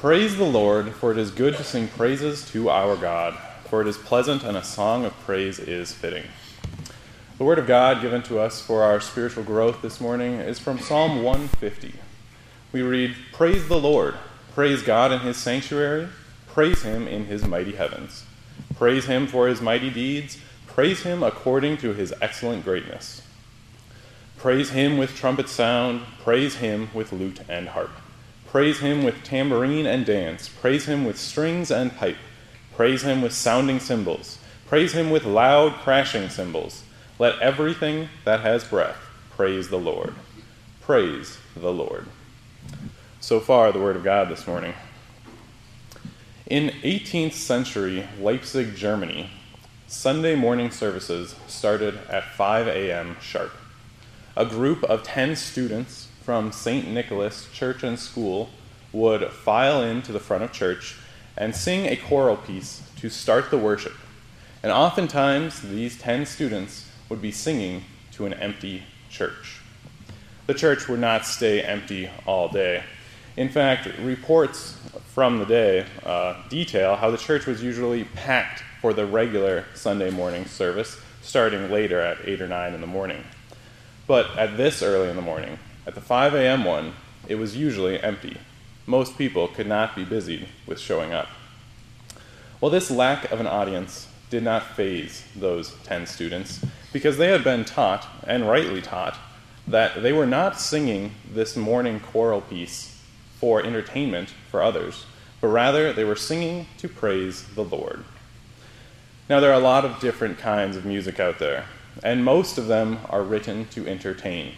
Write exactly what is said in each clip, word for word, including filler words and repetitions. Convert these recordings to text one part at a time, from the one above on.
Praise the Lord, for it is good to sing praises to our God, for it is pleasant, and a song of praise is fitting. The word of God given to us for our spiritual growth this morning is from Psalm one fifty. We read, "Praise the Lord, praise God in his sanctuary, praise him in his mighty heavens. Praise him for his mighty deeds, praise him according to his excellent greatness. Praise him with trumpet sound, praise him with lute and harp. Praise him with tambourine and dance, praise him with strings and pipe, praise him with sounding cymbals, praise him with loud crashing cymbals. Let everything that has breath praise the Lord. Praise the Lord." So far, the word of God this morning. In eighteenth century Leipzig, Germany, Sunday morning services started at five a.m. sharp. A group of ten students from Saint Nicholas Church and School would file into the front of church and sing a choral piece to start the worship. And oftentimes, these ten students would be singing to an empty church. The church would not stay empty all day. In fact, reports from the day uh, detail how the church was usually packed for the regular Sunday morning service, starting later at eight or nine in the morning. But at this early in the morning, at the five a.m. one, it was usually empty. Most people could not be busied with showing up. Well, this lack of an audience did not faze those ten students, because they had been taught, and rightly taught, that they were not singing this morning choral piece for entertainment for others, but rather they were singing to praise the Lord. Now, there are a lot of different kinds of music out there, and most of them are written to entertain.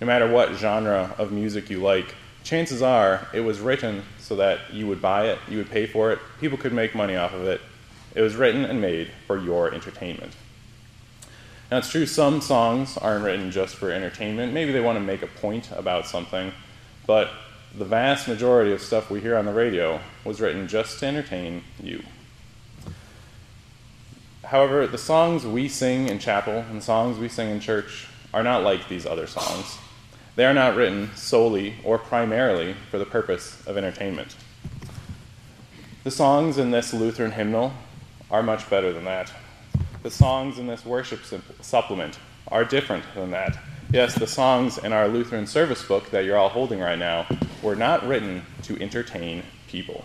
No matter what genre of music you like, chances are it was written so that you would buy it, you would pay for it, people could make money off of it. It was written and made for your entertainment. Now, it's true some songs aren't written just for entertainment. Maybe they want to make a point about something, but the vast majority of stuff we hear on the radio was written just to entertain you. However, the songs we sing in chapel and songs we sing in church are not like these other songs. They are not written solely or primarily for the purpose of entertainment. The songs in this Lutheran hymnal are much better than that. The songs in this worship supplement are different than that. Yes, the songs in our Lutheran service book that you're all holding right now were not written to entertain people.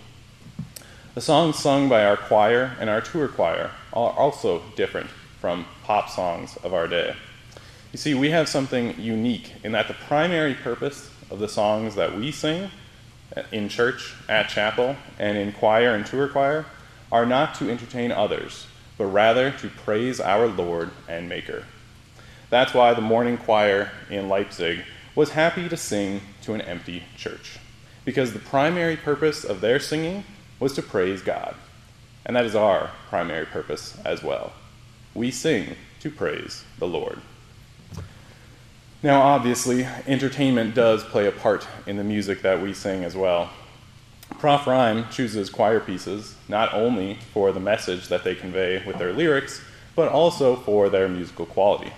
The songs sung by our choir and our tour choir are also different from pop songs of our day. You see, we have something unique in that the primary purpose of the songs that we sing in church, at chapel, and in choir and tour choir are not to entertain others, but rather to praise our Lord and Maker. That's why the morning choir in Leipzig was happy to sing to an empty church, because the primary purpose of their singing was to praise God. And that is our primary purpose as well. We sing to praise the Lord. Now, obviously, entertainment does play a part in the music that we sing as well. Professor Rhyme chooses choir pieces not only for the message that they convey with their lyrics, but also for their musical quality.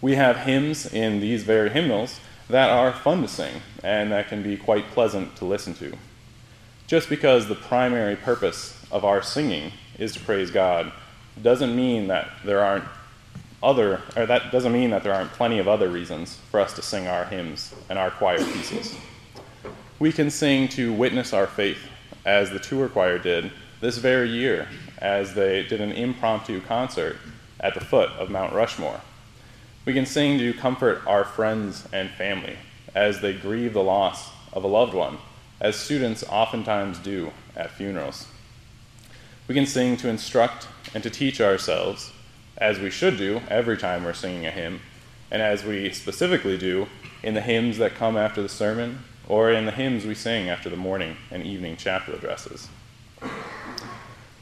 We have hymns in these very hymnals that are fun to sing and that can be quite pleasant to listen to. Just because the primary purpose of our singing is to praise God doesn't mean that there aren't Other, or that doesn't mean that there aren't plenty of other reasons for us to sing our hymns and our choir pieces. We can sing to witness our faith, as the tour choir did this very year, as they did an impromptu concert at the foot of Mount Rushmore. We can sing to comfort our friends and family, as they grieve the loss of a loved one, as students oftentimes do at funerals. We can sing to instruct and to teach ourselves, as we should do every time we're singing a hymn, and as we specifically do in the hymns that come after the sermon, or in the hymns we sing after the morning and evening chapel addresses.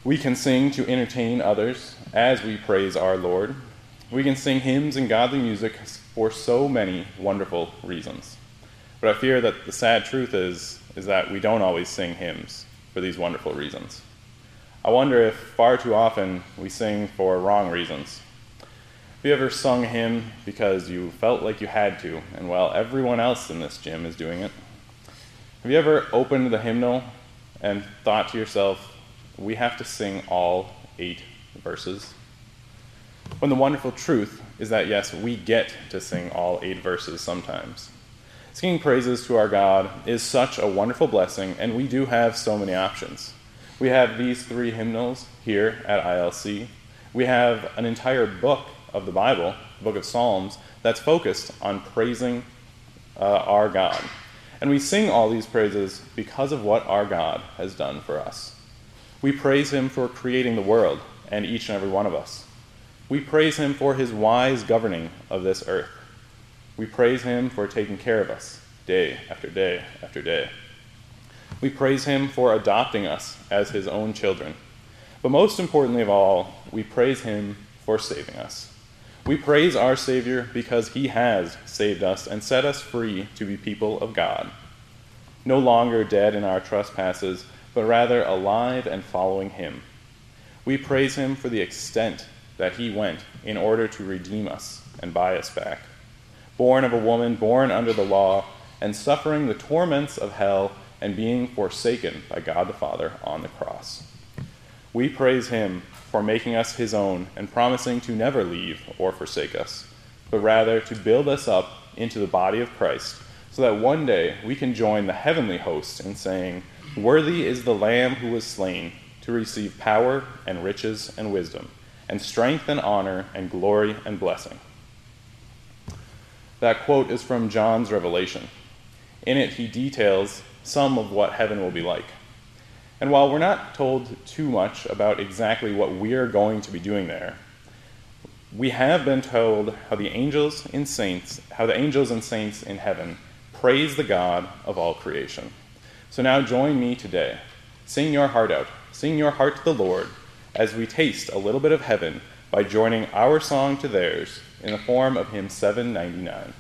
We can sing to entertain others as we praise our Lord. We can sing hymns and godly music for so many wonderful reasons. But I fear that the sad truth is, is that we don't always sing hymns for these wonderful reasons. I wonder if far too often we sing for wrong reasons. Have you ever sung a hymn because you felt like you had to, and well, everyone else in this gym is doing it? Have you ever opened the hymnal and thought to yourself, we have to sing all eight verses? When the wonderful truth is that, yes, we get to sing all eight verses sometimes. Singing praises to our God is such a wonderful blessing, and we do have so many options. We have these three hymnals here at I L C. We have an entire book of the Bible, the book of Psalms, that's focused on praising uh, our God. And we sing all these praises because of what our God has done for us. We praise him for creating the world and each and every one of us. We praise him for his wise governing of this earth. We praise him for taking care of us day after day after day. We praise him for adopting us as his own children. But most importantly of all, we praise him for saving us. We praise our Savior because he has saved us and set us free to be people of God, no longer dead in our trespasses, but rather alive and following him. We praise him for the extent that he went in order to redeem us and buy us back. Born of a woman, born under the law, and suffering the torments of hell and being forsaken by God the Father on the cross. We praise him for making us his own and promising to never leave or forsake us, but rather to build us up into the body of Christ, so that one day we can join the heavenly host in saying, "Worthy is the Lamb who was slain to receive power and riches and wisdom, and strength and honor and glory and blessing." That quote is from John's Revelation. In it, he details some of what heaven will be like. And while we're not told too much about exactly what we're going to be doing there, we have been told how the angels and saints, how the angels and saints in heaven praise the God of all creation. So now join me today. Sing your heart out. Sing your heart to the Lord as we taste a little bit of heaven by joining our song to theirs in the form of hymn seven ninety-nine.